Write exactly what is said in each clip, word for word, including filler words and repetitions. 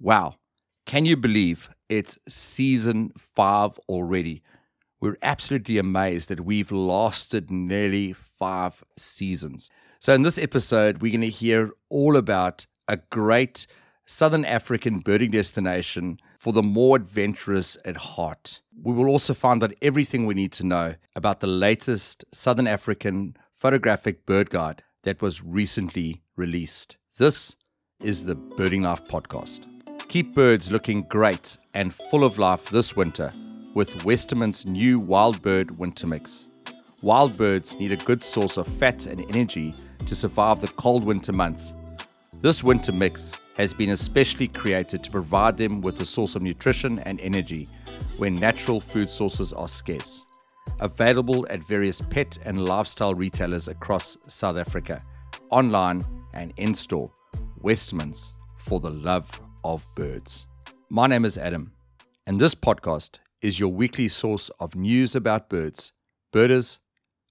Wow. Can you believe it's season five already? We're absolutely amazed that we've lasted nearly five seasons. So in this episode, we're going to hear all about a great Southern African birding destination for the more adventurous at heart. We will also find out everything we need to know about the latest Southern African photographic bird guide that was recently released. This is the Birding Life Podcast. Keep birds looking great and full of life this winter with Westerman's new Wild Bird Winter Mix. Wild birds need a good source of fat and energy to survive the cold winter months. This winter mix has been especially created to provide them with a source of nutrition and energy when natural food sources are scarce. Available at various pet and lifestyle retailers across South Africa, online and in-store. Westerman's, for the love of birds. My name is Adam, and this podcast is your weekly source of news about birds, birders,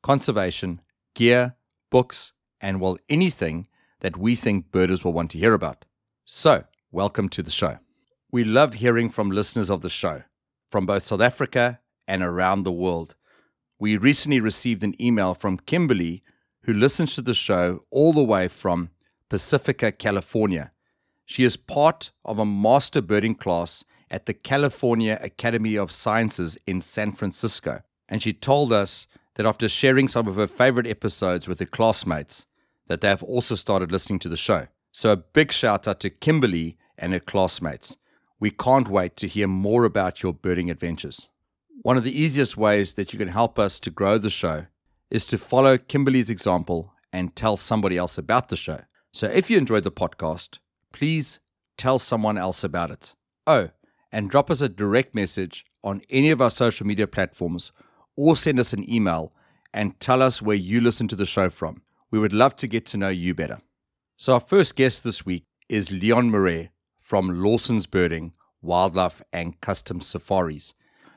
conservation, gear, books, and well, anything that we think birders will want to hear about. So, welcome to the show. We love hearing from listeners of the show, from both South Africa and around the world. We recently received an email from Kimberly, who listens to the show all the way from Pacifica, California. She is part of a master birding class at the California Academy of Sciences in San Francisco, and she told us that after sharing some of her favorite episodes with her classmates, that they have also started listening to the show. So a big shout out to Kimberly and her classmates. We can't wait to hear more about your birding adventures. One of the easiest ways that you can help us to grow the show is to follow Kimberly's example and tell somebody else about the show. So if you enjoyed the podcast, please tell someone else about it. Oh, and drop us a direct message on any of our social media platforms or send us an email and tell us where you listen to the show from. We would love to get to know you better. So our first guest this week is Leon Marais from Lawson's Birding, Wildlife and Custom Safaris.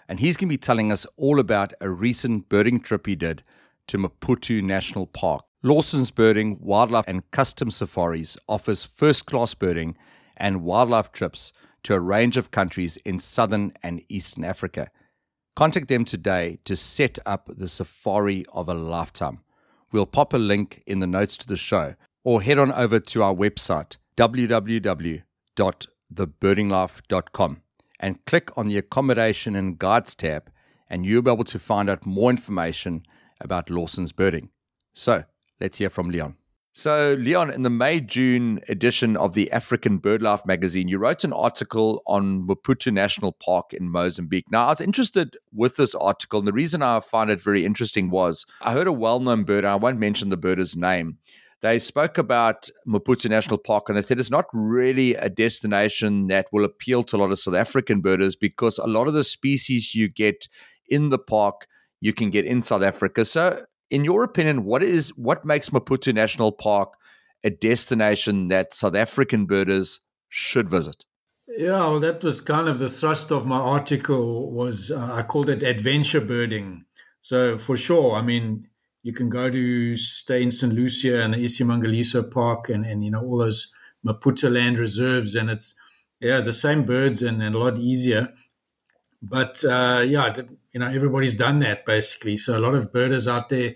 And he's going to be telling us all about a recent birding trip he did to Maputo National Park. Lawson's Birding, Wildlife and Custom Safaris offers first-class birding and wildlife trips to a range of countries in southern and eastern Africa. Contact them today to set up the safari of a lifetime. We'll pop a link in the notes to the show, or head on over to our website, w w w dot the birding life dot com, and click on the Accommodation and Guides tab, and you'll be able to find out more information about Lawson's Birding. So, let's hear from Leon. So, Leon, in the May-June edition of the African BirdLife magazine, you wrote an article on Maputo National Park in Mozambique. Now, I was interested with this article, and the reason I found it very interesting was I heard a well-known birder, I won't mention the birder's name, they spoke about Maputo National Park, and they said it's not really a destination that will appeal to a lot of South African birders because a lot of the species you get in the park, you can get in South Africa. So in your opinion, what is what makes Maputo National Park a destination that South African birders should visit? Yeah, well, that was kind of the thrust of my article was uh, I called it adventure birding. So for sure, I mean, you can go to stay in St Lucia and the iSimangaliso Park and, and, you know, all those Maputaland reserves. And it's, yeah, the same birds and, and a lot easier. But, uh, yeah, you know, everybody's done that basically. So a lot of birders out there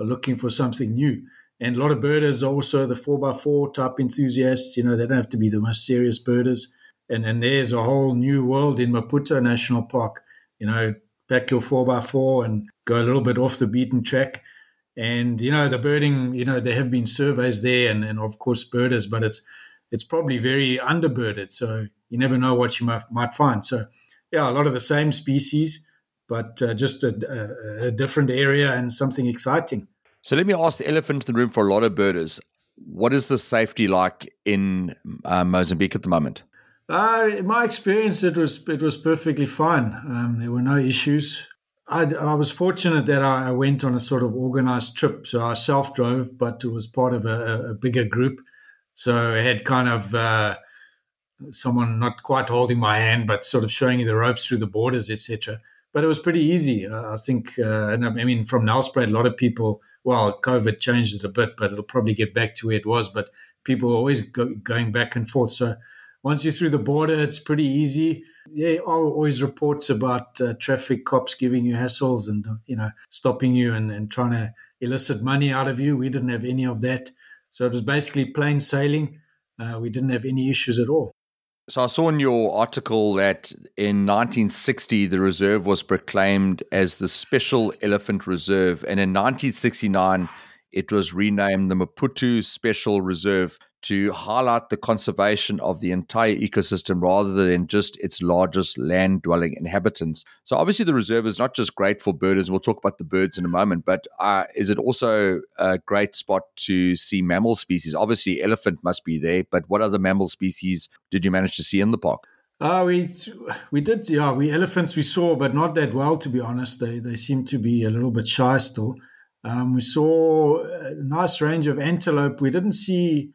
are looking for something new. And a lot of birders are also the four by four type enthusiasts. You know, they don't have to be the most serious birders. And, and there's a whole new world in Maputo National Park. You know, pack your four by four and go a little bit off the beaten track. And, you know, the birding, you know, there have been surveys there and, and of course, birders, but it's it's probably very underbirded. So you never know what you might, might find. So, yeah, a lot of the same species, but uh, just a, a, a different area and something exciting. So let me ask the elephant in the room for a lot of birders. What is the safety like in uh, Mozambique at the moment? Uh, in my experience, it was it was perfectly fine. Um, there were no issues. I, I was fortunate that I went on a sort of organized trip. So I self-drove, but it was part of a, a bigger group. So I had kind of uh, someone not quite holding my hand, but sort of showing you the ropes through the borders, et cetera. But it was pretty easy, uh, I think. Uh, and I mean, from Nelspruit, a lot of people, well, COVID changed it a bit, but it'll probably get back to where it was. But people are always go, going back and forth. So once you're through the border, it's pretty easy. There are always reports about uh, traffic cops giving you hassles and, you know, stopping you and, and trying to illicit money out of you. We didn't have any of that. So it was basically plain sailing. Uh, we didn't have any issues at all. So I saw in your article that in nineteen sixty, the reserve was proclaimed as the Special Elephant Reserve. And in nineteen sixty-nine, it was renamed the Maputo Special Reserve to highlight the conservation of the entire ecosystem rather than just its largest land-dwelling inhabitants. So obviously the reserve is not just great for birders. We'll talk about the birds in a moment, but uh, is it also a great spot to see mammal species? Obviously elephant must be there, but what other mammal species did you manage to see in the park? Uh, we we did, yeah, we elephants we saw, but not that well, to be honest. They, they seem to be a little bit shy still. Um, we saw a nice range of antelope. We didn't see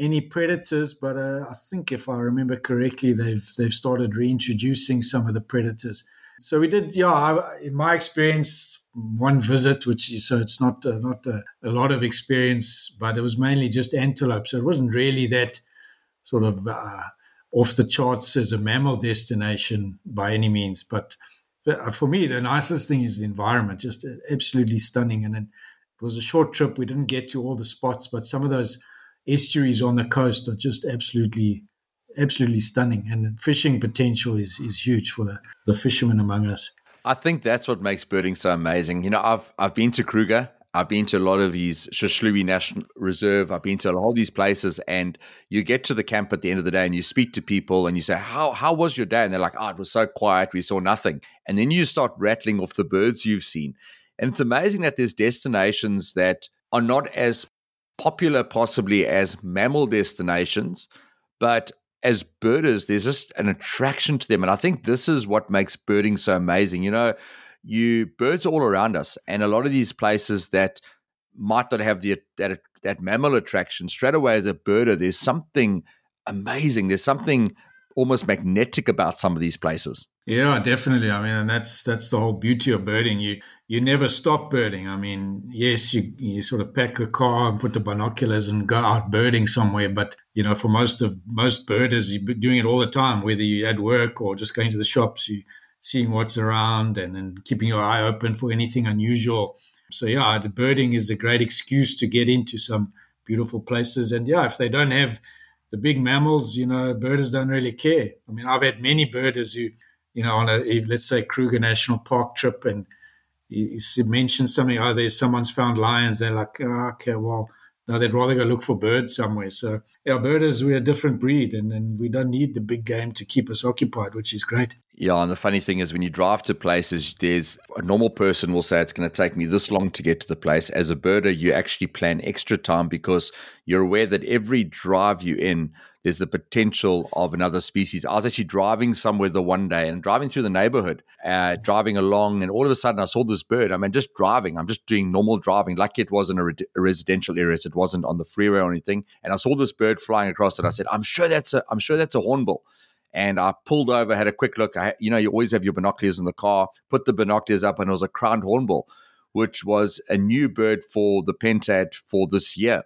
any predators, but uh, I think if I remember correctly, they've they've started reintroducing some of the predators. So we did, yeah. I, in my experience, one visit, which is, so it's not uh, not a, a lot of experience, but it was mainly just antelope. So it wasn't really that sort of uh, off the charts as a mammal destination by any means. But for me, the nicest thing is the environment, just absolutely stunning. And then it was a short trip. We didn't get to all the spots, but some of those estuaries on the coast are just absolutely, absolutely stunning. And fishing potential is is huge for the, the fishermen among us. I think that's what makes birding so amazing. You know, I've I've been to Kruger. I've been to a lot of these Hluhluwe National Reserve. I've been to a lot of these places, and you get to the camp at the end of the day and you speak to people and you say, how, how was your day? And they're like, oh, it was so quiet. We saw nothing. And then you start rattling off the birds you've seen. And it's amazing that there's destinations that are not as popular possibly as mammal destinations, but as birders, there's just an attraction to them. And I think this is what makes birding so amazing. You know, you birds are all around us, and a lot of these places that might not have the that, that mammal attraction, straight away as a birder, there's something amazing. There's something almost magnetic about some of these places. Yeah, definitely. I mean, and that's that's the whole beauty of birding. You you never stop birding. I mean, yes, you you sort of pack the car and put the binoculars and go out birding somewhere. But you know, for most of most birders, you're doing it all the time, whether you're at work or just going to the shops, you seeing what's around and, and keeping your eye open for anything unusual. So yeah, the birding is a great excuse to get into some beautiful places. And yeah, if they don't have the big mammals, you know, birders don't really care. I mean, I've had many birders who, you know, on a, let's say, Kruger National Park trip, and you mention something, oh, there's someone's found lions. They're like, oh, okay, well, no, they'd rather go look for birds somewhere. So our birders, we're a different breed, and, and we don't need the big game to keep us occupied, which is great. Yeah, and the funny thing is when you drive to places, there's a normal person will say it's going to take me this long to get to the place. As a birder, you actually plan extra time because you're aware that every drive you in, there's the potential of another species. I was actually driving somewhere the one day and driving through the neighborhood, uh, driving along, and all of a sudden I saw this bird. I mean, just driving. I'm just doing normal driving. Lucky it wasn't a, re- a residential area, so it wasn't on the freeway or anything. And I saw this bird flying across, and I said, "I'm sure that's a, I'm sure that's a hornbill." And I pulled over, had a quick look. I, you know, you always have your binoculars in the car. Put the binoculars up, and it was a crowned hornbill, which was a new bird for the Pentad for this year.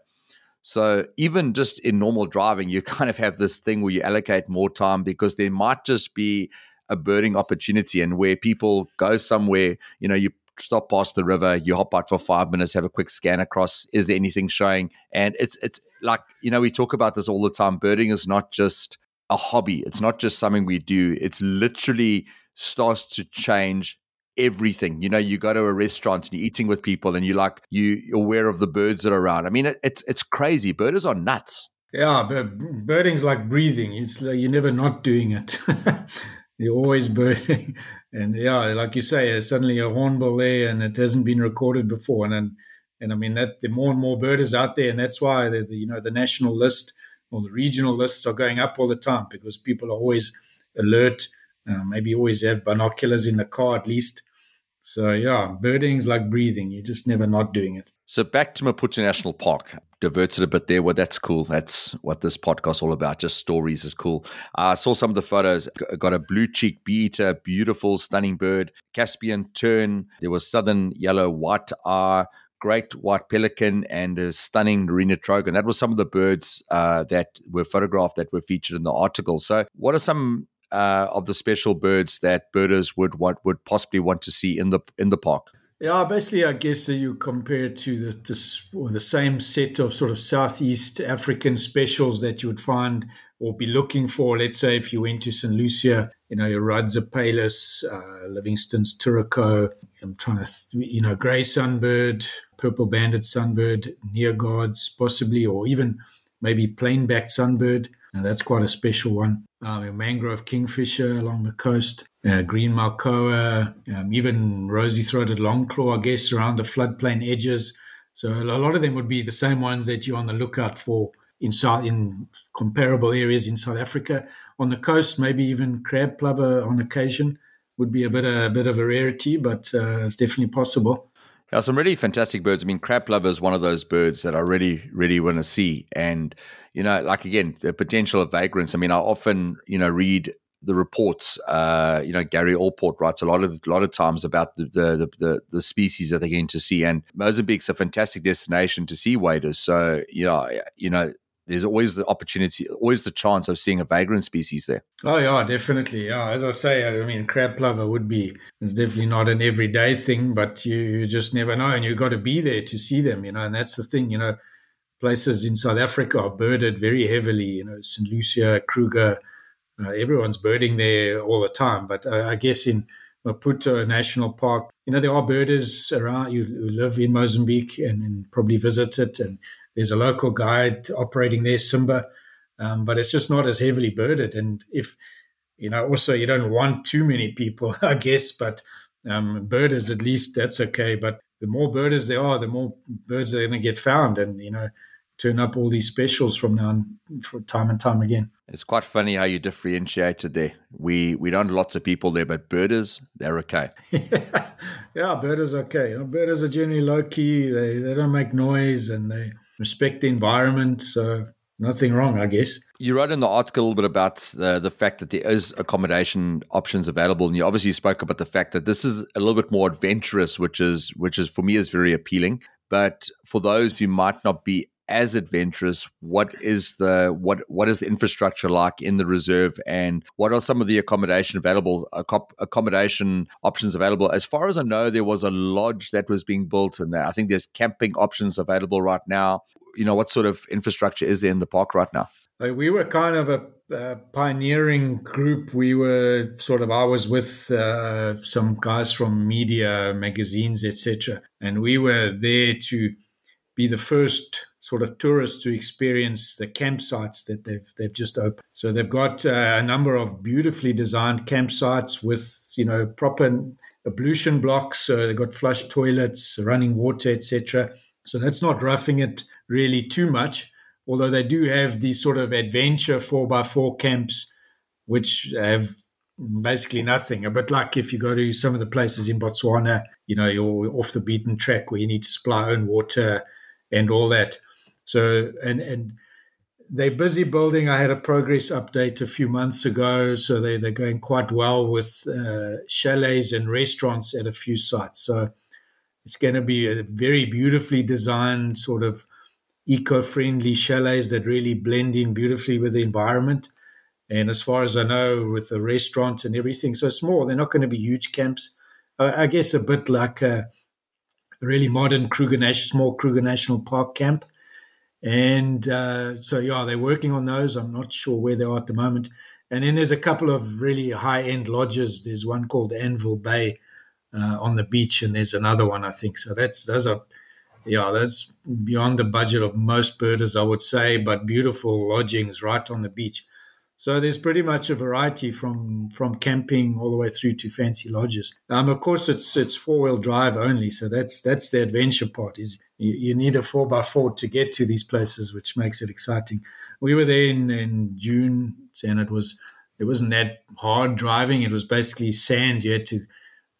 So even just in normal driving, you kind of have this thing where you allocate more time because there might just be a birding opportunity, and where people go somewhere, you know, you stop past the river, you hop out for five minutes, have a quick scan across, is there anything showing? And it's it's like, you know, we talk about this all the time. Birding is not just a hobby. It's not just something we do. It's literally starts to change everything. You know, you go to a restaurant and you're eating with people and you're like, you, you're aware of the birds that are around. I mean, it, it's it's crazy. Birders are nuts. Yeah, but birding's like breathing. It's like you're never not doing it. You're always birding. And yeah, like you say, suddenly a hornbill there and it hasn't been recorded before. And and, and I mean, that the more and more birders out there, and that's why, the, the you know, the national list or the regional lists are going up all the time because people are always alert. Uh, maybe always have binoculars in the car at least. So yeah, birding's like breathing. You're just never not doing it. So back to Maputo National Park. Diverted a bit there. Well, that's cool. That's what this podcast's all about. Just stories is cool. I uh, saw some of the photos. Got a blue-cheeked bee-eater, beautiful, stunning bird. Caspian tern. There was southern yellow white-eye, great white pelican and a stunning Nerina trogon. That was some of the birds uh, that were photographed that were featured in the article. So what are some uh, of the special birds that birders would want, would possibly want to see in the in the park? Yeah, basically, I guess that you compare it to the, this, or the same set of sort of Southeast African specials that you would find or be looking for. Let's say if you went to St Lucia, you know, your Rudd's Apalis, uh, Livingston's turaco. I'm trying to, th- you know, grey sunbird, purple-banded sunbird, near-guards possibly, or even maybe plain-backed sunbird. Now, that's quite a special one. Um, a mangrove kingfisher along the coast, uh, green malcoa, um, even rosy-throated longclaw, I guess, around the floodplain edges. So a lot of them would be the same ones that you're on the lookout for in South, in comparable areas in South Africa. On the coast, maybe even crab plover on occasion would be a bit a, a bit of a rarity, but uh, it's definitely possible. Yeah, some really fantastic birds. I mean, crab plover is one of those birds that I really, really want to see. And, you know, like, again, the potential of vagrants. I mean, I often, you know, read the reports. Uh, you know, Gary Allport writes a lot of a lot of times about the the the, the species that they're going to see. And Mozambique's a fantastic destination to see waders. So, you know, you know, there's always the opportunity, always the chance of seeing a vagrant species there. Oh, yeah, definitely. Yeah, as I say, I mean, crab plover would be, it's definitely not an everyday thing, but you, you just never know, and you've got to be there to see them, you know, and that's the thing, you know, places in South Africa are birded very heavily, you know, St Lucia, Kruger, uh, everyone's birding there all the time, but uh, I guess in Maputo National Park, you know, there are birders around you who live in Mozambique and, and probably visit it, and there's a local guide operating there, Simba, um, but it's just not as heavily birded. And if, you know, also you don't want too many people, I guess, but um, birders at least, that's okay. But the more birders there are, the more birds are going to get found and, you know, turn up all these specials from now on, from time and time again. It's quite funny how you differentiated there. We we don't have lots of people there, but birders, they're okay. yeah, birders are okay. You know, birders are generally low-key. They, they don't make noise and they respect the environment, so nothing wrong, I guess. You wrote in the article a little bit about the, the fact that there is accommodation options available, and you obviously spoke about the fact that this is a little bit more adventurous, which is, which is for me is very appealing. But for those who might not be as adventurous, what is the what what is the infrastructure like in the reserve, and what are some of the accommodation available accommodation options available? As far as I know, there was a lodge that was being built, and I think there's camping options available right now. You know, what sort of infrastructure is there in the park right now? We were kind of a uh, pioneering group. We were sort of, I was with uh, some guys from media, magazines, et cetera, and we were there to be the first sort of tourists to experience the campsites that they've they've just opened. So they've got uh, a number of beautifully designed campsites with, you know, proper ablution blocks. So they've got flush toilets, running water, et cetera. So that's not roughing it really too much, although they do have these sort of adventure four by four camps, which have basically nothing. A bit like if you go to some of the places in Botswana, you know, you're off the beaten track where you need to supply own water and all that. So, and and they're busy building. I had a progress update a few months ago, so they, they're going quite well with uh, chalets and restaurants at a few sites. So it's going to be a very beautifully designed sort of eco-friendly chalets that really blend in beautifully with the environment. And as far as I know, with the restaurant and everything, so small, they're not going to be huge camps. Uh, I guess a bit like a really modern Kruger National, small Kruger National Park camp. And uh, so, yeah, they're working on those. I'm not sure where they are at the moment. And then there's a couple of really high-end lodges. There's one called Anvil Bay uh, on the beach, and there's another one, I think. So that's those are, yeah, that's beyond the budget of most birders, I would say, but beautiful lodgings right on the beach. So there's pretty much a variety from from camping all the way through to fancy lodges. Um, of course, it's it's four-wheel drive only, so that's that's the adventure part. Is you, you need a four by four to get to these places, which makes it exciting. We were there in, in June, and it was it wasn't that hard driving. It was basically sand. You had to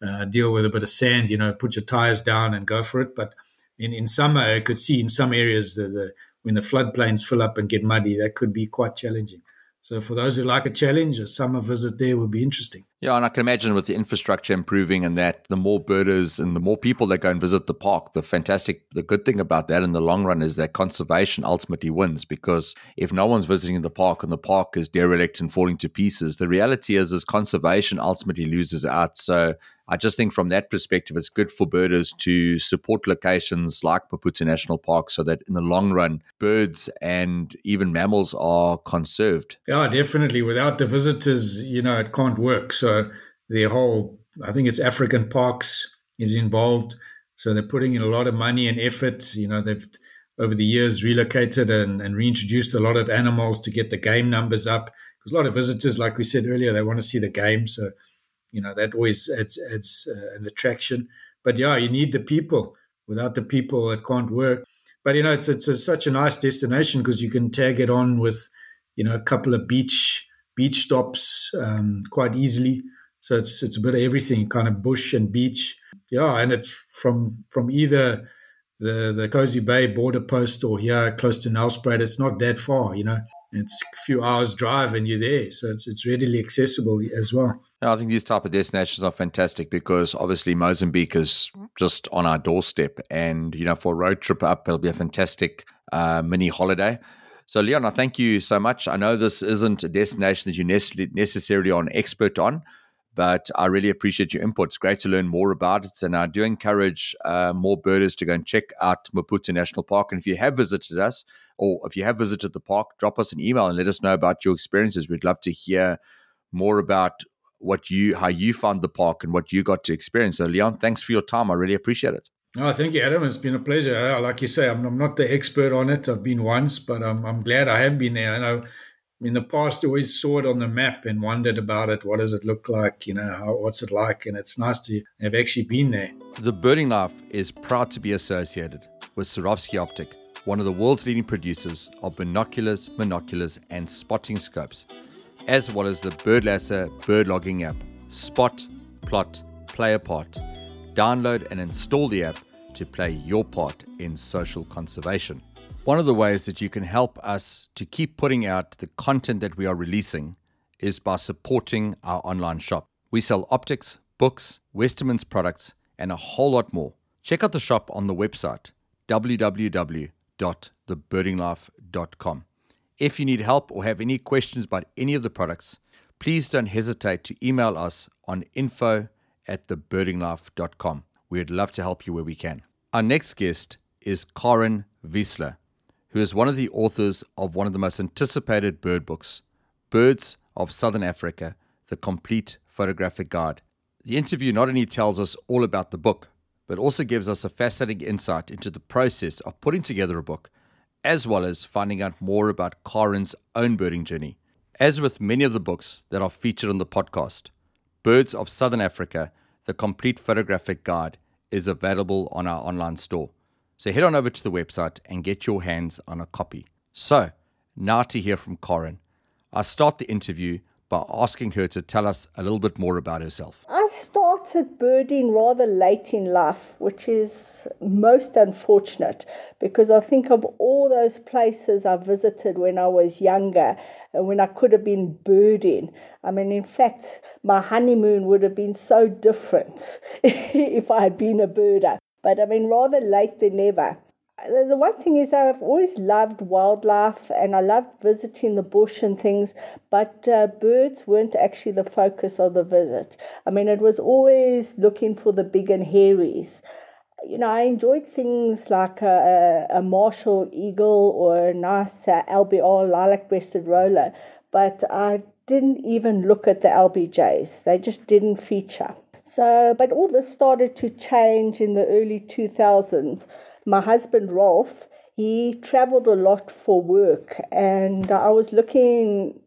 uh, deal with a bit of sand, you know, put your tires down and go for it. But in in summer, I could see in some areas the, the when the floodplains fill up and get muddy, that could be quite challenging. So for those who like a challenge, a summer visit there would be interesting. Yeah, and I can imagine with the infrastructure improving and that, the more birders and the more people that go and visit the park, the fantastic, the good thing about that in the long run is that conservation ultimately wins, because if no one's visiting the park and the park is derelict and falling to pieces, the reality is, is conservation ultimately loses out. So I just think from that perspective, it's good for birders to support locations like Maputo National Park so that in the long run, birds and even mammals are conserved. Yeah, definitely. Without the visitors, you know, it can't work. So the whole, I think it's African Parks is involved. So they're putting in a lot of money and effort. You know, they've over the years relocated and, and reintroduced a lot of animals to get the game numbers up. Because a lot of visitors, like we said earlier, they want to see the game. So you know, that always adds, adds uh, an attraction. But yeah, you need the people. Without the people, it can't work. But, you know, it's it's a, such a nice destination because you can tag it on with, you know, a couple of beach beach stops um, quite easily. So it's it's a bit of everything, kind of bush and beach. Yeah, and it's from from either the, the Cozy Bay border post or here close to Nelspruit. It's not that far, you know. It's a few hours drive and you're there. So it's it's readily accessible as well. I think these type of destinations are fantastic because obviously Mozambique is just on our doorstep, and you know, for a road trip up, it'll be a fantastic uh, mini holiday. So Leon, I thank you so much. I know this isn't a destination that you necessarily are an expert on, but I really appreciate your input. It's great to learn more about it, and I do encourage uh, more birders to go and check out Maputo National Park. And if you have visited us, or if you have visited the park, drop us an email and let us know about your experiences. We'd love to hear more about what you, how you found the park and what you got to experience. So Leon, thanks for your time. I really appreciate it. Oh, thank you, Adam. It's been a pleasure. Like you say, I'm, I'm not the expert on it. I've been once, but I'm, I'm glad I have been there. And I, in the past, always saw it on the map and wondered about it. What does it look like? You know, how, what's it like? And it's nice to have actually been there. The Birding Life is proud to be associated with Swarovski Optic, one of the world's leading producers of binoculars, monoculars, and spotting scopes, as well as the Birdlasser bird logging app. Spot, plot, play a part. Download and install the app to play your part in social conservation. One of the ways that you can help us to keep putting out the content that we are releasing is by supporting our online shop. We sell optics, books, Westerman's products, and a whole lot more. Check out the shop on the website, w w w dot the birding life dot com. If you need help or have any questions about any of the products, please don't hesitate to email us on info at the birding life dot com. We'd love to help you where we can. Our next guest is Karin Wiesler, who is one of the authors of one of the most anticipated bird books, Birds of Southern Africa, The Complete Photographic Guide. The interview not only tells us all about the book, but also gives us a fascinating insight into the process of putting together a book, as well as finding out more about Karin's own birding journey. As with many of the books that are featured on the podcast, Birds of Southern Africa, The Complete Photographic Guide, is available on our online store. So head on over to the website and get your hands on a copy. So, now to hear from Karin. I start the interview by asking her to tell us a little bit more about herself. I started birding rather late in life, which is most unfortunate, because I think of all those places I visited when I was younger and when I could have been birding. I mean, in fact, my honeymoon would have been so different if I had been a birder. But I mean, rather late than never. The one thing is I've always loved wildlife and I loved visiting the bush and things, but uh, birds weren't actually the focus of the visit. I mean, it was always looking for the big and hairies. You know, I enjoyed things like a, a martial eagle or a nice uh, L B R, lilac-breasted roller, but I didn't even look at the L B Js. They just didn't feature. So, but all this started to change in the early two thousands. My husband, Rolf, he traveled a lot for work, and I was looking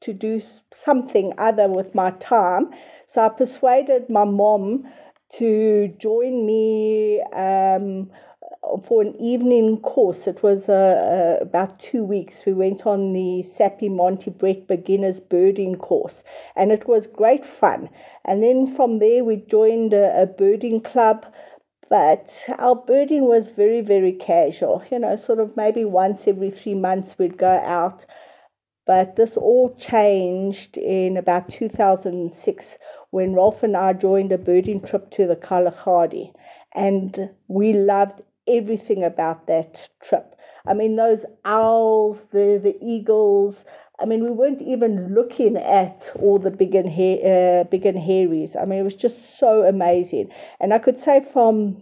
to do something other with my time. So I persuaded my mom to join me um, for an evening course. It was uh, uh, about two weeks. We went on the Sappy Monty Brett Beginner's Birding Course, and it was great fun. And then from there, we joined a, a birding club. But our birding was very, very casual, you know, sort of maybe once every three months we'd go out. But this all changed in about two thousand six when Rolf and I joined a birding trip to the Kalahari. And we loved everything about that trip. I mean, those owls, the, the eagles. I mean, we weren't even looking at all the big and, ha- uh, big and hairies. I mean, it was just so amazing. And I could say from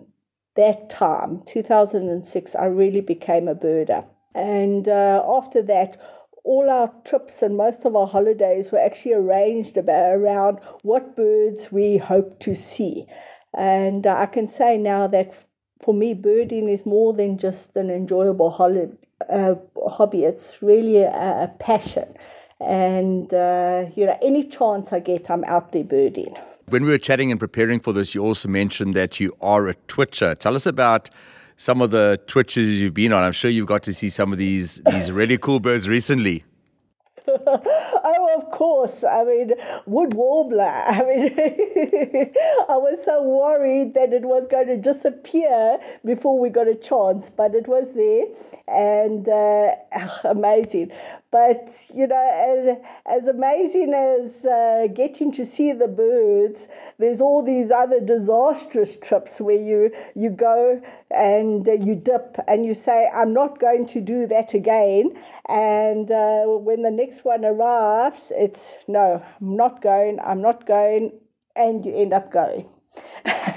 that time, two thousand six, I really became a birder. And uh, after that, all our trips and most of our holidays were actually arranged about, around what birds we hoped to see. And uh, I can say now that f- for me, birding is more than just an enjoyable holi- uh, hobby. It's really a, a passion. And, uh, you know, any chance I get, I'm out there birding. When we were chatting and preparing for this, you also mentioned that you are a twitcher. Tell us about some of the twitches you've been on. I'm sure you've got to see some of these these really cool birds recently. Oh, of course. I mean, wood warbler. I mean, I was so worried that it was going to disappear before we got a chance, but it was there, and uh, amazing. But, you know, as, as amazing as uh, getting to see the birds, there's all these other disastrous trips where you, you go and uh, you dip and you say, I'm not going to do that again. And uh, when the next one arrives, it's, no, I'm not going, I'm not going, and you end up going.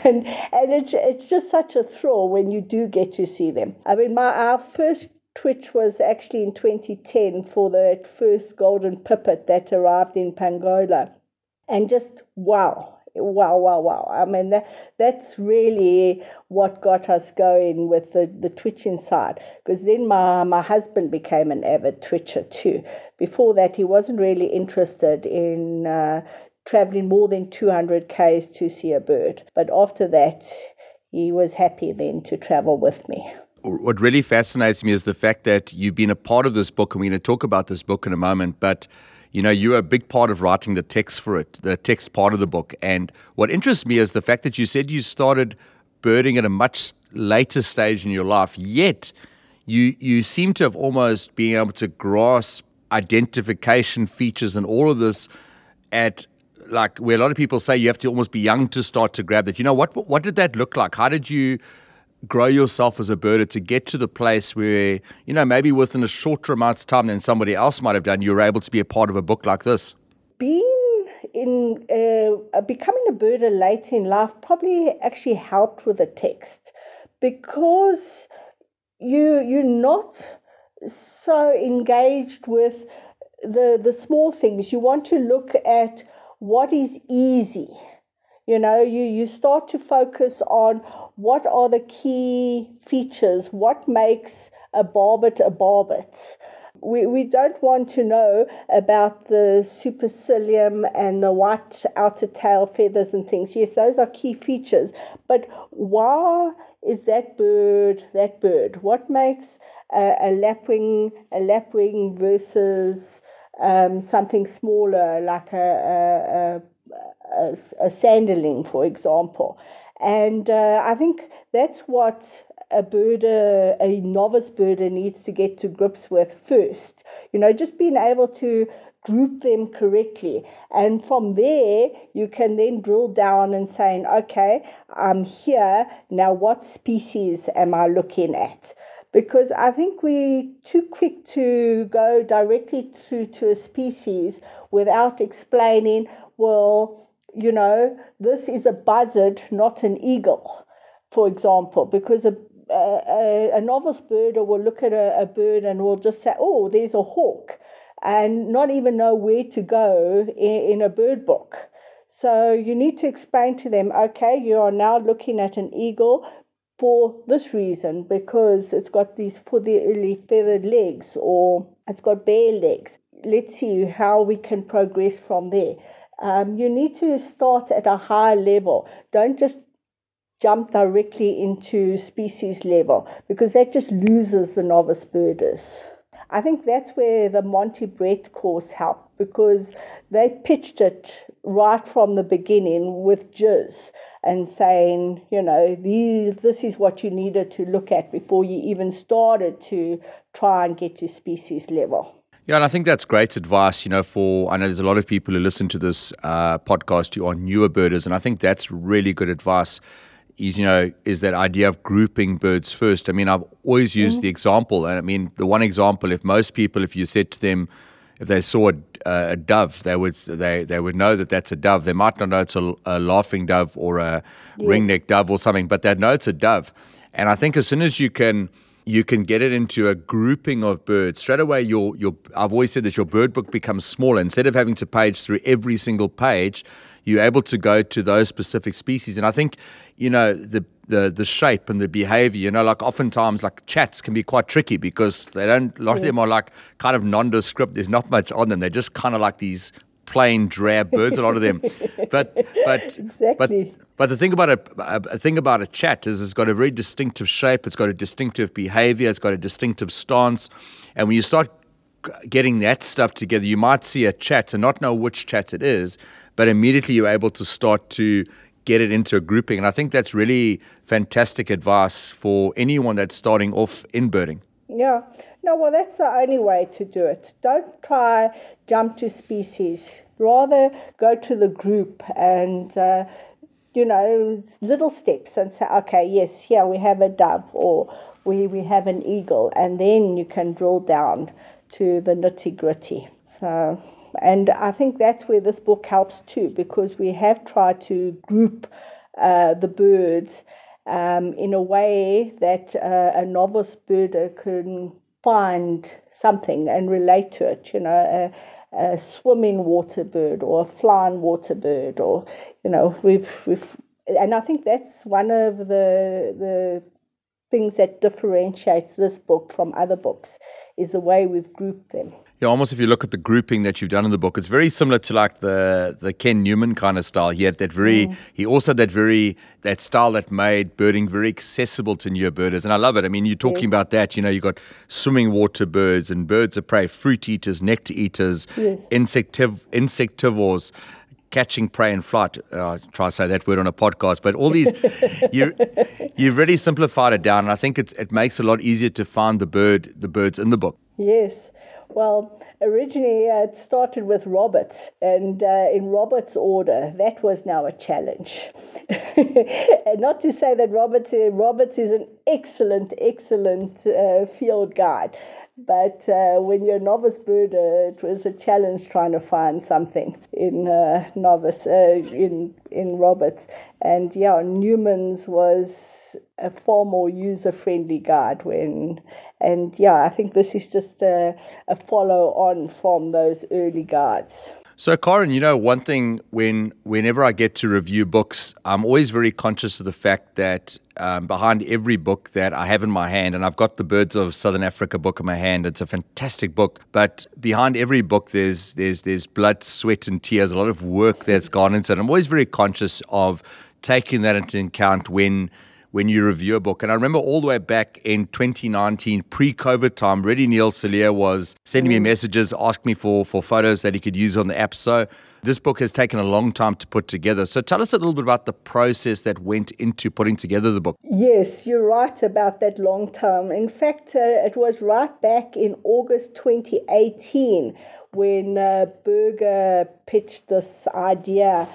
and and it's, it's just such a thrill when you do get to see them. I mean, my our first Twitch was actually in twenty ten for the first golden pipit that arrived in Pangola. And just wow, wow, wow, wow. I mean, that that's really what got us going with the, the twitching side. Because then my, my husband became an avid twitcher too. Before that, he wasn't really interested in uh, traveling more than two hundred kays to see a bird. But after that, he was happy then to travel with me. What really fascinates me is the fact that you've been a part of this book, and we're going to talk about this book in a moment, but you know, you're a big part of writing the text for it, the text part of the book. And what interests me is the fact that you said you started birding at a much later stage in your life, yet you you seem to have almost been able to grasp identification features and all of this at like where a lot of people say you have to almost be young to start to grab that. You know, what what did that look like? How did you grow yourself as a birder to get to the place where, you know, maybe within a shorter amount of time than somebody else might have done, you were able to be a part of a book like this? Being in, uh, becoming a birder late in life probably actually helped with the text, because you, you're not so engaged with the, the small things. You want to look at what is easy. You know, you, you start to focus on what are the key features, what makes a barbet a barbet. We we don't want to know about the supercilium and the white outer tail feathers and things. Yes, those are key features. But why is that bird that bird? What makes a, a lapwing a lapwing versus um, something smaller like a a, a A, a sanderling, for example. And uh, I think that's what a birder, a novice birder needs to get to grips with first. You know, just being able to group them correctly. And from there, you can then drill down and saying, okay, I'm here. Now, what species am I looking at? Because I think we're too quick to go directly through to a species without explaining, well, you know, this is a buzzard, not an eagle, for example, because a a, a novice birder will look at a, a bird and will just say, oh, there's a hawk, and not even know where to go in, in a bird book. So you need to explain to them, okay, you are now looking at an eagle for this reason, because it's got these fully feathered legs, or it's got bare legs. Let's see how we can progress from there. Um, you need to start at a higher level. Don't just jump directly into species level, because that just loses the novice birders. I think that's where the Monty Brett course helped, because they pitched it right from the beginning with J I S and saying, you know, these, this is what you needed to look at before you even started to try and get to species level. Yeah, and I think that's great advice, you know, for, I know there's a lot of people who listen to this uh, podcast who are newer birders, and I think that's really good advice is, you know, is that idea of grouping birds first. I mean, I've always used mm-hmm. the example, and I mean, the one example, if most people, if you said to them, if they saw a, uh, a dove, they would they they would know that that's a dove. They might not know it's a, a laughing dove or a yes. ring-necked dove or something, but they know it's a dove. And I think as soon as you can you can get it into a grouping of birds, straight away your your I've always said that your bird book becomes smaller. Instead of having to page through every single page, you're able to go to those specific species. And I think, you know, the the the shape and the behavior, you know, like oftentimes like chats can be quite tricky because they don't, a lot yes. of them are like kind of nondescript. There's not much on them. They're just kind of like these plain drab birds, a lot of them. But but exactly. but but the thing about a, a thing about a chat is it's got a very distinctive shape. It's got a distinctive behavior. It's got a distinctive stance. And when you start getting that stuff together, you might see a chat and not know which chat it is, but immediately you're able to start to get it into a grouping. And I think that's really fantastic advice for anyone that's starting off in birding. Yeah. No, well, that's the only way to do it. Don't try jump to species. Rather go to the group and, uh, you know, little steps and say, okay, yes, here we have a dove or we, we have an eagle. And then you can drill down to the nitty-gritty. So... And I think that's where this book helps too, because we have tried to group uh, the birds um, in a way that uh, a novice birder can find something and relate to it, you know, a, a swimming water bird or a flying water bird or, you know, we've... we've and I think that's one of the the things that differentiates this book from other books is the way we've grouped them. Yeah, almost if you look at the grouping that you've done in the book, it's very similar to like the the Ken Newman kind of style. He had that very, mm. he also had that very, that style that made birding very accessible to newer birders. And I love it. I mean, you're talking yes. about that, you know, you've got swimming water birds and birds of prey, fruit eaters, nectar eaters, yes. insectiv- insectivores, catching prey in flight. Uh, I try to say that word on a podcast, but all these, you, you've really simplified it down. And I think it's, it makes it a lot easier to find the bird, the birds in the book. Yes. Well, originally uh, it started with Roberts, and uh, in Roberts' order, that was now a challenge. And not to say that Roberts, Roberts is an excellent, excellent uh, field guide, but uh, when you're a novice birder, it was a challenge trying to find something in uh, novice, uh, in in Roberts. And yeah, Newman's was a far more user-friendly guide when... And yeah, I think this is just a, a follow-on from those early guides. So, Karin, you know, one thing, when whenever I get to review books, I'm always very conscious of the fact that um, behind every book that I have in my hand, and I've got the Birds of Southern Africa book in my hand, it's a fantastic book, but behind every book there's there's there's blood, sweat and tears, a lot of work that's gone into it. I'm always very conscious of taking that into account when... when you review a book. And I remember all the way back in twenty nineteen, pre-COVID time, already Neil Celia was sending me messages, asking me for, for photos that he could use on the app. So this book has taken a long time to put together. So tell us a little bit about the process that went into putting together the book. Yes, you're right about that long time. In fact, uh, it was right back in August twenty eighteen when uh, Berger pitched this idea.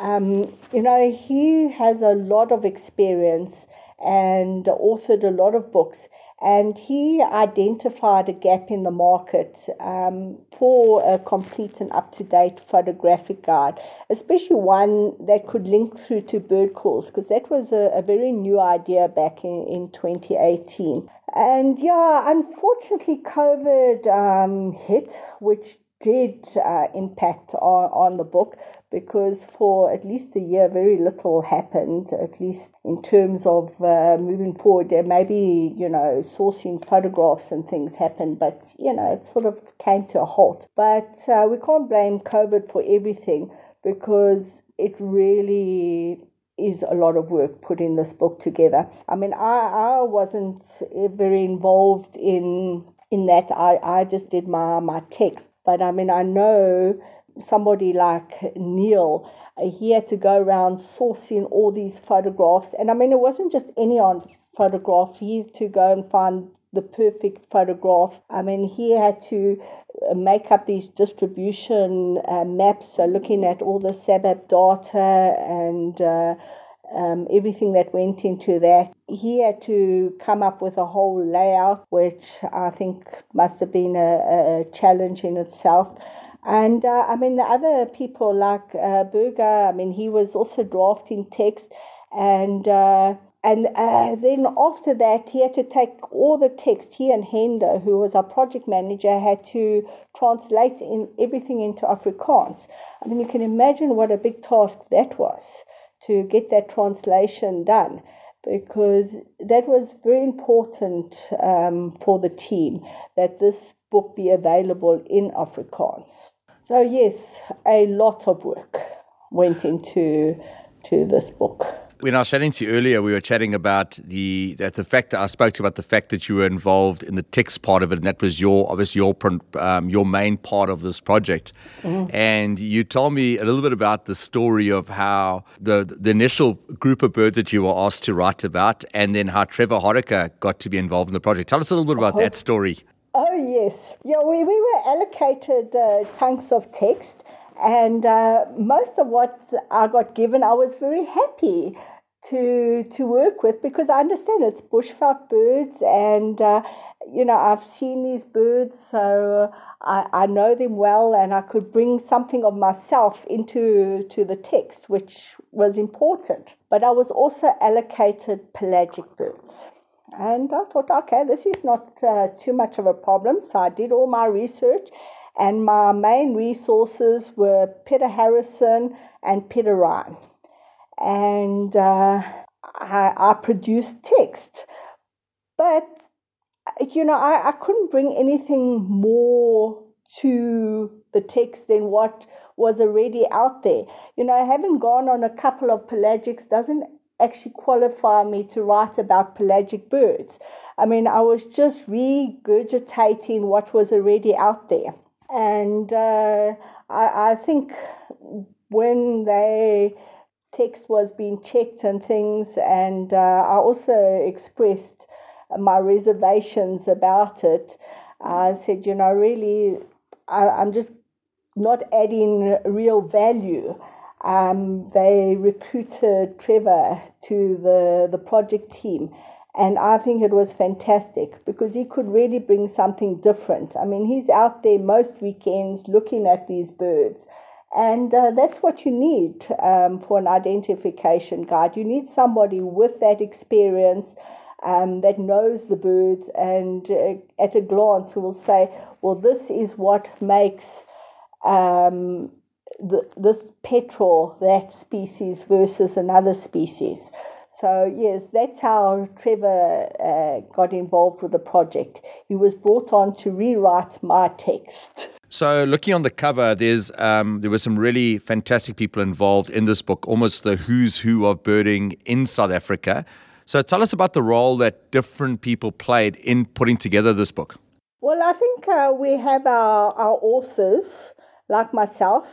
Um, you know, he has a lot of experience and authored a lot of books, and he identified a gap in the market um, for a complete and up-to-date photographic guide, especially one that could link through to bird calls, because that was a, a very new idea back in, in twenty eighteen. And yeah, unfortunately, COVID um, hit, which did uh, impact on, on the book, because for at least a year, very little happened, at least in terms of uh, moving forward. There may be, you know, sourcing photographs and things happened, but, you know, it sort of came to a halt. But uh, we can't blame COVID for everything, because it really is a lot of work putting this book together. I mean, I, I wasn't very involved in in that. I, I just did my, my text. But, I mean, I know... somebody like Neil, he had to go around sourcing all these photographs. And I mean, it wasn't just any on photograph. He had to go and find the perfect photograph. I mean, he had to make up these distribution uh, maps, so looking at all the S A B A P data and uh, um, everything that went into that. He had to come up with a whole layout, which I think must have been a, a challenge in itself. And, uh, I mean, the other people like uh, Berger, I mean, he was also drafting text. And uh, and uh, then after that, he had to take all the text. He and Hender, who was our project manager, had to translate in everything into Afrikaans. I mean, you can imagine what a big task that was, to get that translation done, because that was very important um, for the team, that this book be available in Afrikaans. So yes, a lot of work went into to this book. When I was chatting to you earlier, we were chatting about the that the fact that I spoke to you about the fact that you were involved in the text part of it, and that was your obviously your um, your main part of this project. Mm-hmm. And you told me a little bit about the story of how the the initial group of birds that you were asked to write about, and then how Trevor Horeker got to be involved in the project. Tell us a little bit about oh. that story. Oh yes, yeah, we we were allocated uh, chunks of text. And uh, most of what I got given, I was very happy to to work with, because I understand it's bushveld birds, and uh, you know, I've seen these birds, so I, I know them well, and I could bring something of myself into to the text, which was important. But I was also allocated pelagic birds. And I thought, okay, this is not uh, too much of a problem. So I did all my research, and my main resources were Peter Harrison and Peter Ryan. And uh, I, I produced text. But, you know, I, I couldn't bring anything more to the text than what was already out there. You know, having gone on a couple of pelagics doesn't actually qualify me to write about pelagic birds. I mean, I was just regurgitating what was already out there. And uh, I, I think when the text was being checked and things, and uh, I also expressed my reservations about it, I said, you know, really, I, I'm just not adding real value. Um, they recruited Trevor to the, the project team, and I think it was fantastic, because he could really bring something different. I mean, he's out there most weekends looking at these birds, and uh, that's what you need um, for an identification guide. You need somebody with that experience um, that knows the birds, and uh, at a glance who will say, well, this is what makes Um, The, this petrel, that species versus another species. So yes, that's how Trevor uh, got involved with the project. He was brought on to rewrite my text. So looking on the cover, there's um, there were some really fantastic people involved in this book, almost the who's who of birding in South Africa. So tell us about the role that different people played in putting together this book. Well, I think uh, we have our, our authors, like myself,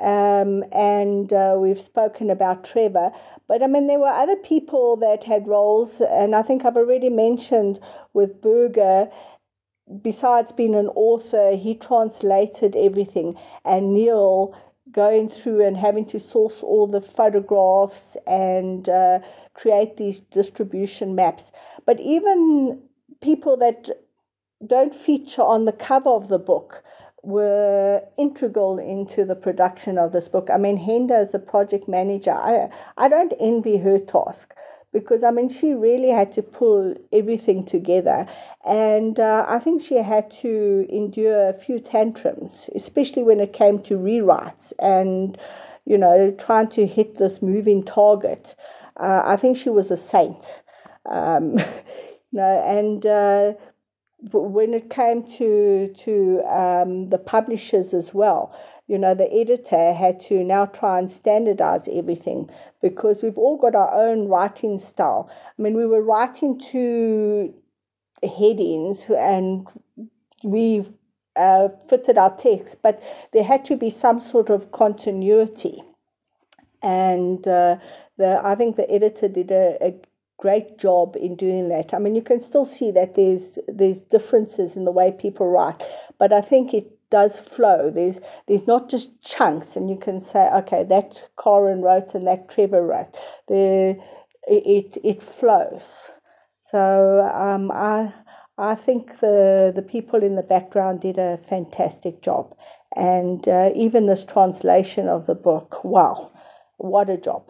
Um, and uh, we've spoken about Trevor. But, I mean, there were other people that had roles, and I think I've already mentioned with Berger, besides being an author, he translated everything, and Neil going through and having to source all the photographs and uh, create these distribution maps. But even people that don't feature on the cover of the book were integral into the production of this book. I mean, Henda is the project manager. I I don't envy her task, because, I mean, she really had to pull everything together. And uh, I think she had to endure a few tantrums, especially when it came to rewrites and, you know, trying to hit this moving target. Uh, I think she was a saint. Um, you know, and... Uh, When it came to to um, the publishers as well, you know, the editor had to now try and standardize everything, because we've all got our own writing style. I mean, we were writing to headings, and we uh, fitted our text, but there had to be some sort of continuity. And uh, the I think the editor did a, a great job in doing that. I mean, you can still see that there's there's differences in the way people write, but I think it does flow. There's there's not just chunks, and you can say, okay, that Karin wrote and that Trevor wrote. The it it flows. So um, I I think the the people in the background did a fantastic job, and uh, even this translation of the book. Wow, what a job!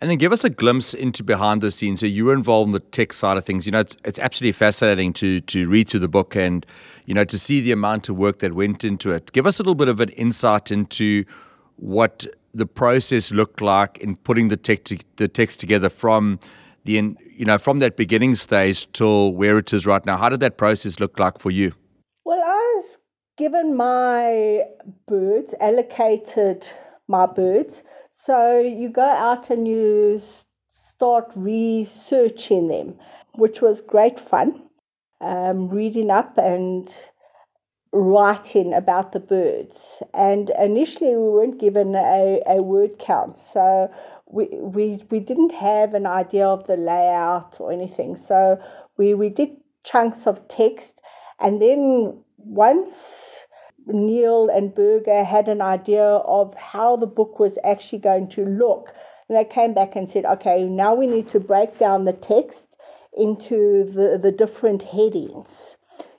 And then give us a glimpse into behind the scenes. So you were involved in the tech side of things. You know, it's it's absolutely fascinating to to read through the book and, you know, to see the amount of work that went into it. Give us a little bit of an insight into what the process looked like in putting the tech to, the text together from the you know from that beginning stage till where it is right now. How did that process look like for you? Well, I was given my birds, allocated my birds. So you go out and you start researching them, which was great fun, um, reading up and writing about the birds. And initially we weren't given a, a word count, so we, we we didn't have an idea of the layout or anything. So we, we did chunks of text, and then once Neil and Berger had an idea of how the book was actually going to look, and they came back and said, okay, now we need to break down the text into the, the different headings.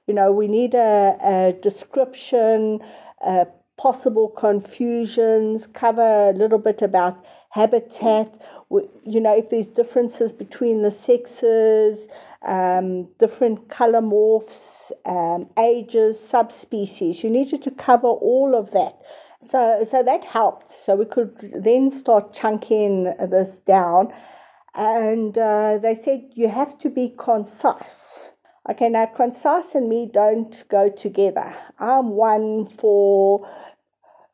You know, we need a, a description, uh, possible confusions, cover a little bit about habitat, you know, if there's differences between the sexes, um, different colour morphs, um, ages, subspecies. You needed to cover all of that. So so that helped. So we could then start chunking this down. And uh, they said, you have to be concise. Okay, now concise and me don't go together. I'm one for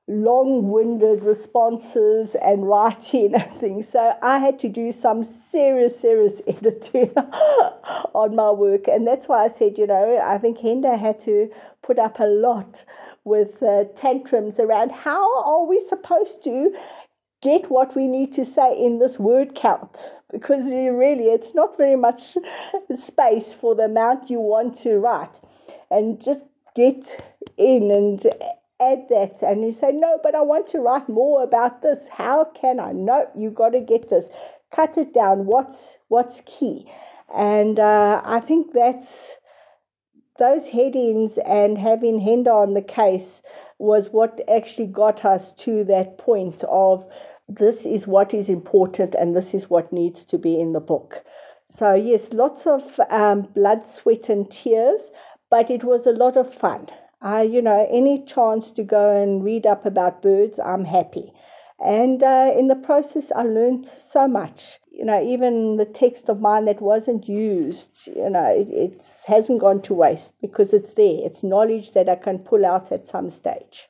long-winded responses and writing and things. So I had to do some serious, serious editing on my work. And that's why I said, you know, I think Hender had to put up a lot with uh, tantrums around how are we supposed to get what we need to say in this word count, because really it's not very much space for the amount you want to write. And just get in and add that, and you say, no, but I want to write more about this. How can I? No, you've got to get this. Cut it down. What's what's key? And uh, I think that's those headings and having Hender on the case was what actually got us to that point of this is what is important and this is what needs to be in the book. So yes, lots of um, blood, sweat and tears, but it was a lot of fun. Uh, you know, any chance to go and read up about birds, I'm happy. And uh, in the process, I learned so much. You know, even the text of mine that wasn't used, you know, it it's, hasn't gone to waste because it's there. It's knowledge that I can pull out at some stage.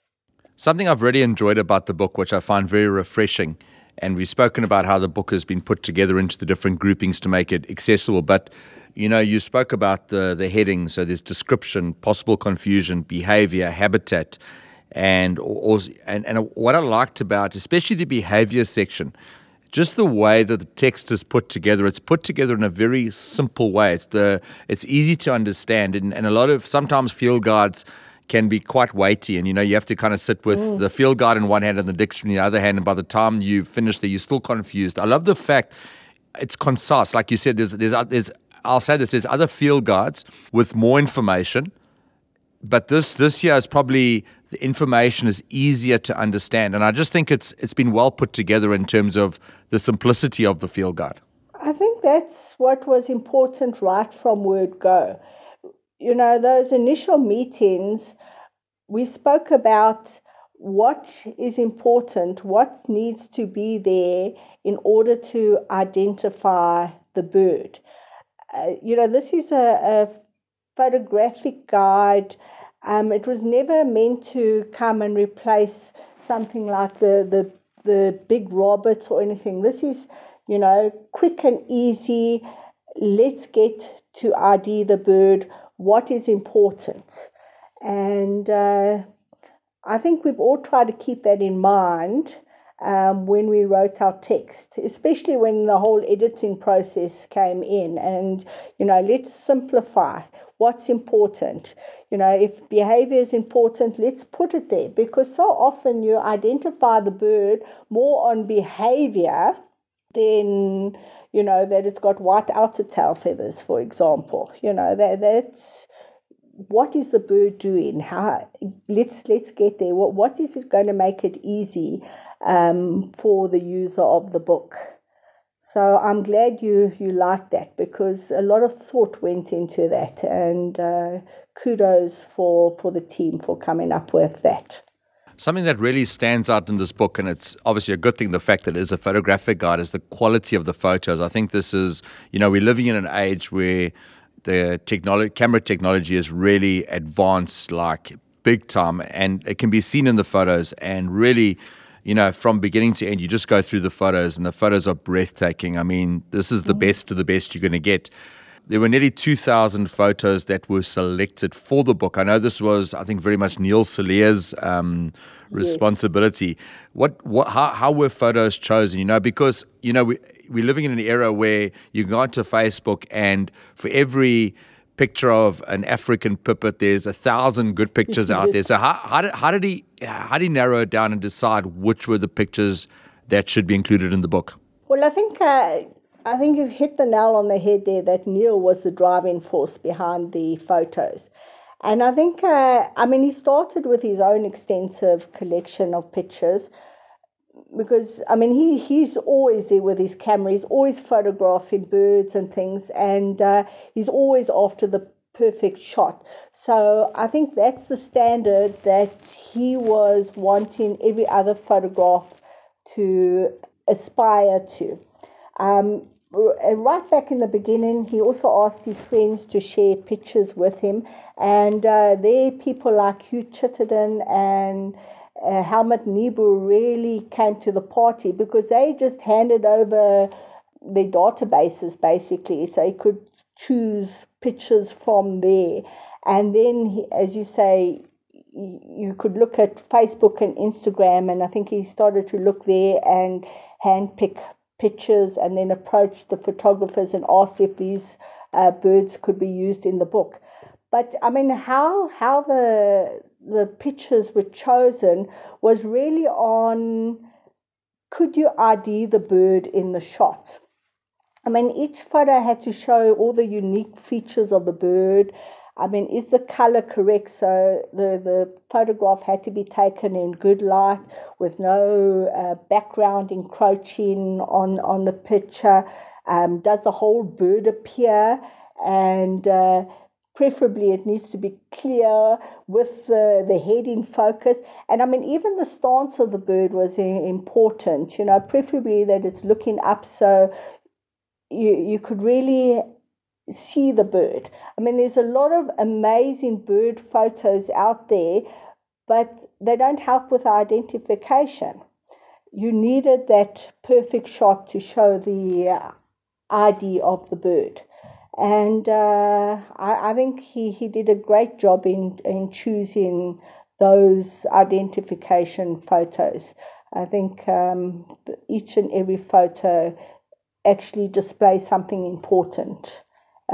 Something I've really enjoyed about the book, which I find very refreshing, and we've spoken about how the book has been put together into the different groupings to make it accessible, but you know, you spoke about the, the headings, so there's description, possible confusion, behavior, habitat, and, or, and and what I liked about, especially the behavior section, just the way that the text is put together, it's put together in a very simple way. It's, the, it's easy to understand, and, and a lot of, sometimes field guides can be quite weighty, and you know, you have to kind of sit with mm. the field guide in one hand and the dictionary in the other hand, and by the time you've finished there, you're still confused. I love the fact it's concise. Like you said, there's there's there's I'll say this, there's other field guides with more information, but this this here is probably the information is easier to understand. And I just think it's it's been well put together in terms of the simplicity of the field guide. I think that's what was important right from word go. You know, those initial meetings, we spoke about what is important, what needs to be there in order to identify the bird. Uh, you know, this is a, a photographic guide. Um, it was never meant to come and replace something like the, the the big Roberts or anything. This is, you know, quick and easy. Let's get to I D the bird. What is important? And uh, I think we've all tried to keep that in mind Um, when we wrote our text, especially when the whole editing process came in. And, you know, let's simplify. what's important. You know, if behavior is important, let's put it there, because so often you identify the bird more on behavior than, you know, that it's got white outer tail feathers, for example. You know, that that's what is the bird doing? How let's let's get there. What what is it going to make it easy um, for the user of the book? So I'm glad you you liked that, because a lot of thought went into that, and uh, kudos for, for the team for coming up with that. Something that really stands out in this book, and it's obviously a good thing, the fact that it is a photographic guide, is the quality of the photos. I think this is, you know, we're living in an age where the technology, camera technology is really advanced, like big time, and it can be seen in the photos, and really, you know, from beginning to end, you just go through the photos, and the photos are breathtaking. I mean, this is the best of the best you're going to get. There were nearly two thousand photos that were selected for the book. I know this was, I think, very much Neil Celia's um, responsibility. Yes. What, what, how, how were photos chosen? You know, because, you know, we, we're living in an era where you go onto Facebook, and for every picture of an African pipit, there's a thousand good pictures out there. So how, how, did, how did he how did he narrow it down and decide which were the pictures that should be included in the book? Well, I think uh, I think you've hit the nail on the head there, that Neil was the driving force behind the photos. And I think, uh, I mean, he started with his own extensive collection of pictures, because, I mean, he, he's always there with his camera. He's always photographing birds and things, and uh, he's always after the perfect shot. So I think that's the standard that he was wanting every other photograph to aspire to. Um, right back in the beginning, he also asked his friends to share pictures with him, and uh, there people like Hugh Chittenden and Uh, Helmut Niebuhr really came to the party, because they just handed over their databases basically, so he could choose pictures from there. And then, he, as you say, you could look at Facebook and Instagram, and I think he started to look there and handpick pictures, and then approach the photographers and asked if these uh, birds could be used in the book. But, I mean, how how the... the pictures were chosen was really on, could you I D the bird in the shot? I mean, each photo had to show all the unique features of the bird. I mean, is the color correct? So the, the photograph had to be taken in good light with no uh, background encroaching on, on the picture. Um, does the whole bird appear? And Uh, Preferably it needs to be clear with the, the head in focus. And I mean, even the stance of the bird was important, you know, preferably that it's looking up so you, you could really see the bird. I mean, there's a lot of amazing bird photos out there, but they don't help with identification. You needed that perfect shot to show the I D of the bird. And uh, I, I think he, he did a great job in, in choosing those identification photos. I think um, each and every photo actually displays something important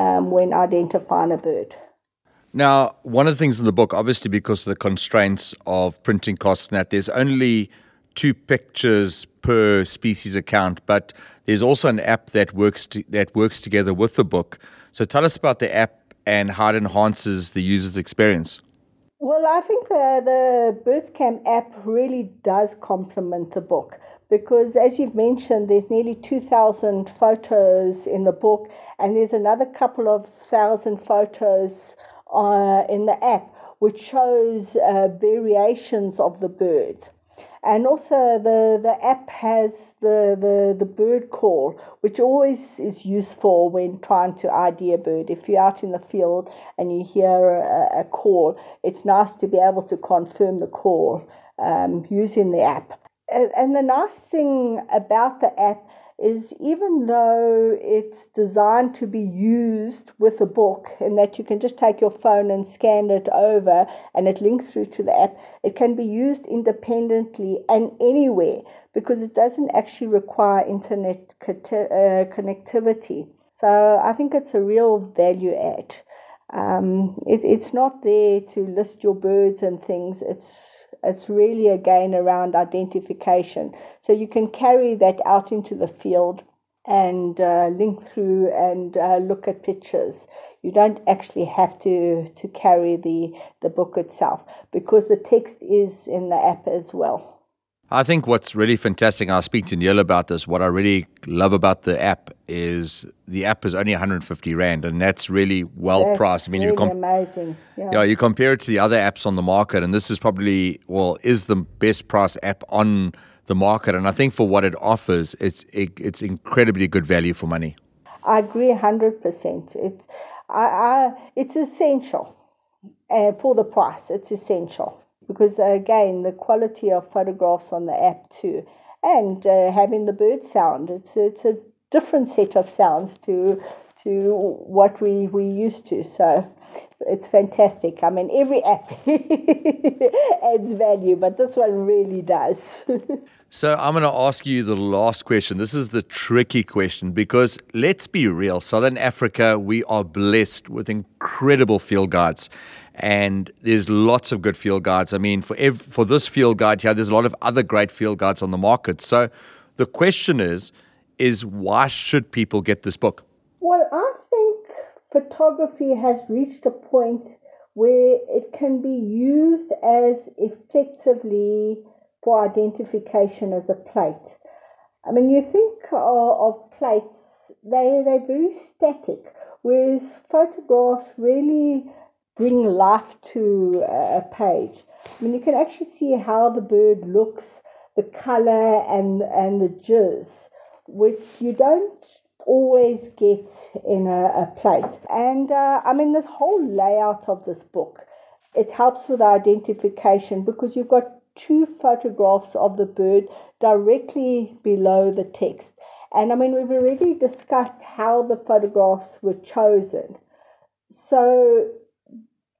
um, when identifying a bird. Now, one of the things in the book, obviously because of the constraints of printing costs, and that there's only two pictures per species account, but there's also an app that works to, that works together with the book. So tell us about the app and how it enhances the user's experience. Well, I think the, the BirdsCam app really does complement the book, because as you've mentioned, there's nearly two thousand photos in the book, and there's another couple of thousand photos uh, in the app, which shows uh, variations of the bird. And also the, the app has the, the, the bird call, which always is useful when trying to I D a bird. If you're out in the field and you hear a, a call, it's nice to be able to confirm the call um, using the app. And the nice thing about the app is, even though it's designed to be used with a book, and that you can just take your phone and scan it over and it links through to the app, it can be used independently and anywhere, because it doesn't actually require internet connectivity. So I think it's a real value add. Um, it, it's not there to list your birds and things. It's it's really, again, around identification. So you can carry that out into the field and uh, link through and uh, look at pictures. You don't actually have to, to carry the, the book itself, because the text is in the app as well. I think what's really fantastic, and I'll speak to Neil about this, what I really love about the app is the app is only one hundred fifty rand, and that's really well that's priced. I mean, really you comp- amazing. Yeah. yeah, you compare it to the other apps on the market, and this is probably, well, is the best priced app on the market. And I think for what it offers, it's it, it's incredibly good value for money. I agree one hundred percent. It's, I, I, it's essential uh, for the price. It's essential. Because, again, the quality of photographs on the app too, and uh, having the bird sound. It's it's a different set of sounds to to what we, we used to. So it's fantastic. I mean, every app adds value, but this one really does. So I'm going to ask you the last question. This is the tricky question, because let's be real. Southern Africa, we are blessed with incredible field guides. And there's lots of good field guides. I mean, for ev- for this field guide here, there's a lot of other great field guides on the market. So the question is, is why should people get this book? Well, I think photography has reached a point where it can be used as effectively for identification as a plate. I mean, you think of, of plates, they, they're very static, whereas photographs really bring life to a page. I mean, you can actually see how the bird looks, the colour and and the jizz, which you don't always get in a, a plate. And, uh, I mean, this whole layout of this book, it helps with identification, because you've got two photographs of the bird directly below the text. And, I mean, we've already discussed how the photographs were chosen. So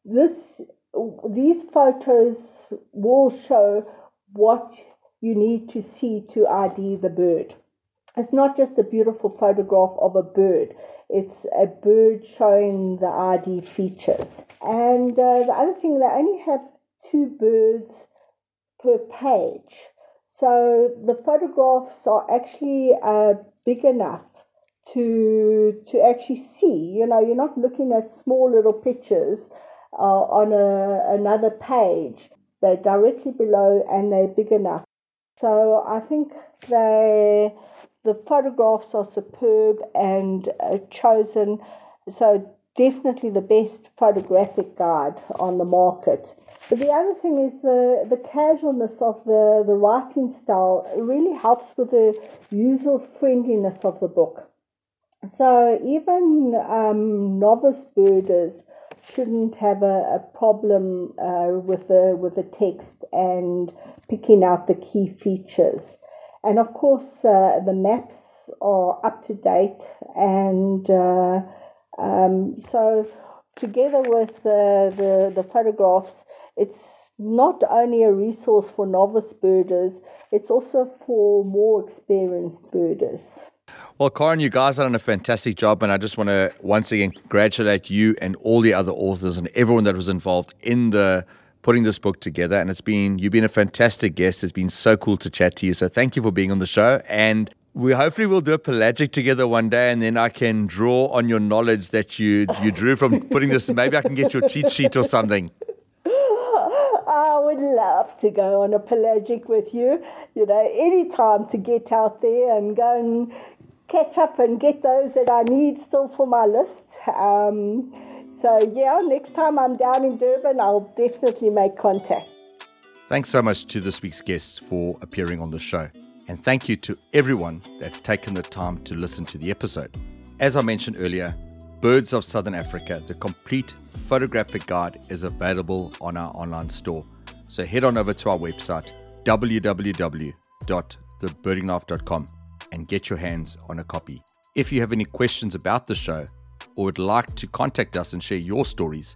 This, these photos will show what you need to see to I D the bird. It's not just a beautiful photograph of a bird. It's a bird showing the I D features. And uh, the other thing, they only have two birds per page. So the photographs are actually uh, big enough to to actually see. You know, you're not looking at small little pictures Uh, on a, another page. They're directly below and they're big enough. So I think they, the photographs are superb and uh, chosen. So definitely the best photographic guide on the market. But the other thing is the, the casualness of the, the writing style really helps with the user friendliness of the book. So even um, novice birders shouldn't have a, a problem uh, with the with the text and picking out the key features. And of course, uh, the maps are up to date, and uh, um, so together with the, the the photographs, it's not only a resource for novice birders, it's also for more experienced birders. Well, Karin, you guys have done a fantastic job, and I just want to once again congratulate you and all the other authors and everyone that was involved in the putting this book together. And it's been you've been a fantastic guest. It's been so cool to chat to you. So thank you for being on the show. And we hopefully we'll do a pelagic together one day, and then I can draw on your knowledge that you you drew from putting this. Maybe I can get your cheat sheet or something. I would love to go on a pelagic with you, you know, any time to get out there and go and catch up and get those that I need still for my list. Um, so, yeah, next time I'm down in Durban, I'll definitely make contact. Thanks so much to this week's guests for appearing on the show. And thank you to everyone that's taken the time to listen to the episode. As I mentioned earlier, Birds of Southern Africa, the complete photographic guide, is available on our online store. So head on over to our website, w w w dot the birding life dot com, and get your hands on a copy. If you have any questions about the show or would like to contact us and share your stories,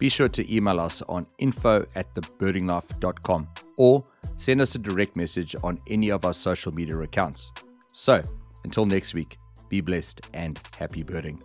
be sure to email us on info at the birding life dot com or send us a direct message on any of our social media accounts. So until next week, be blessed and happy birding.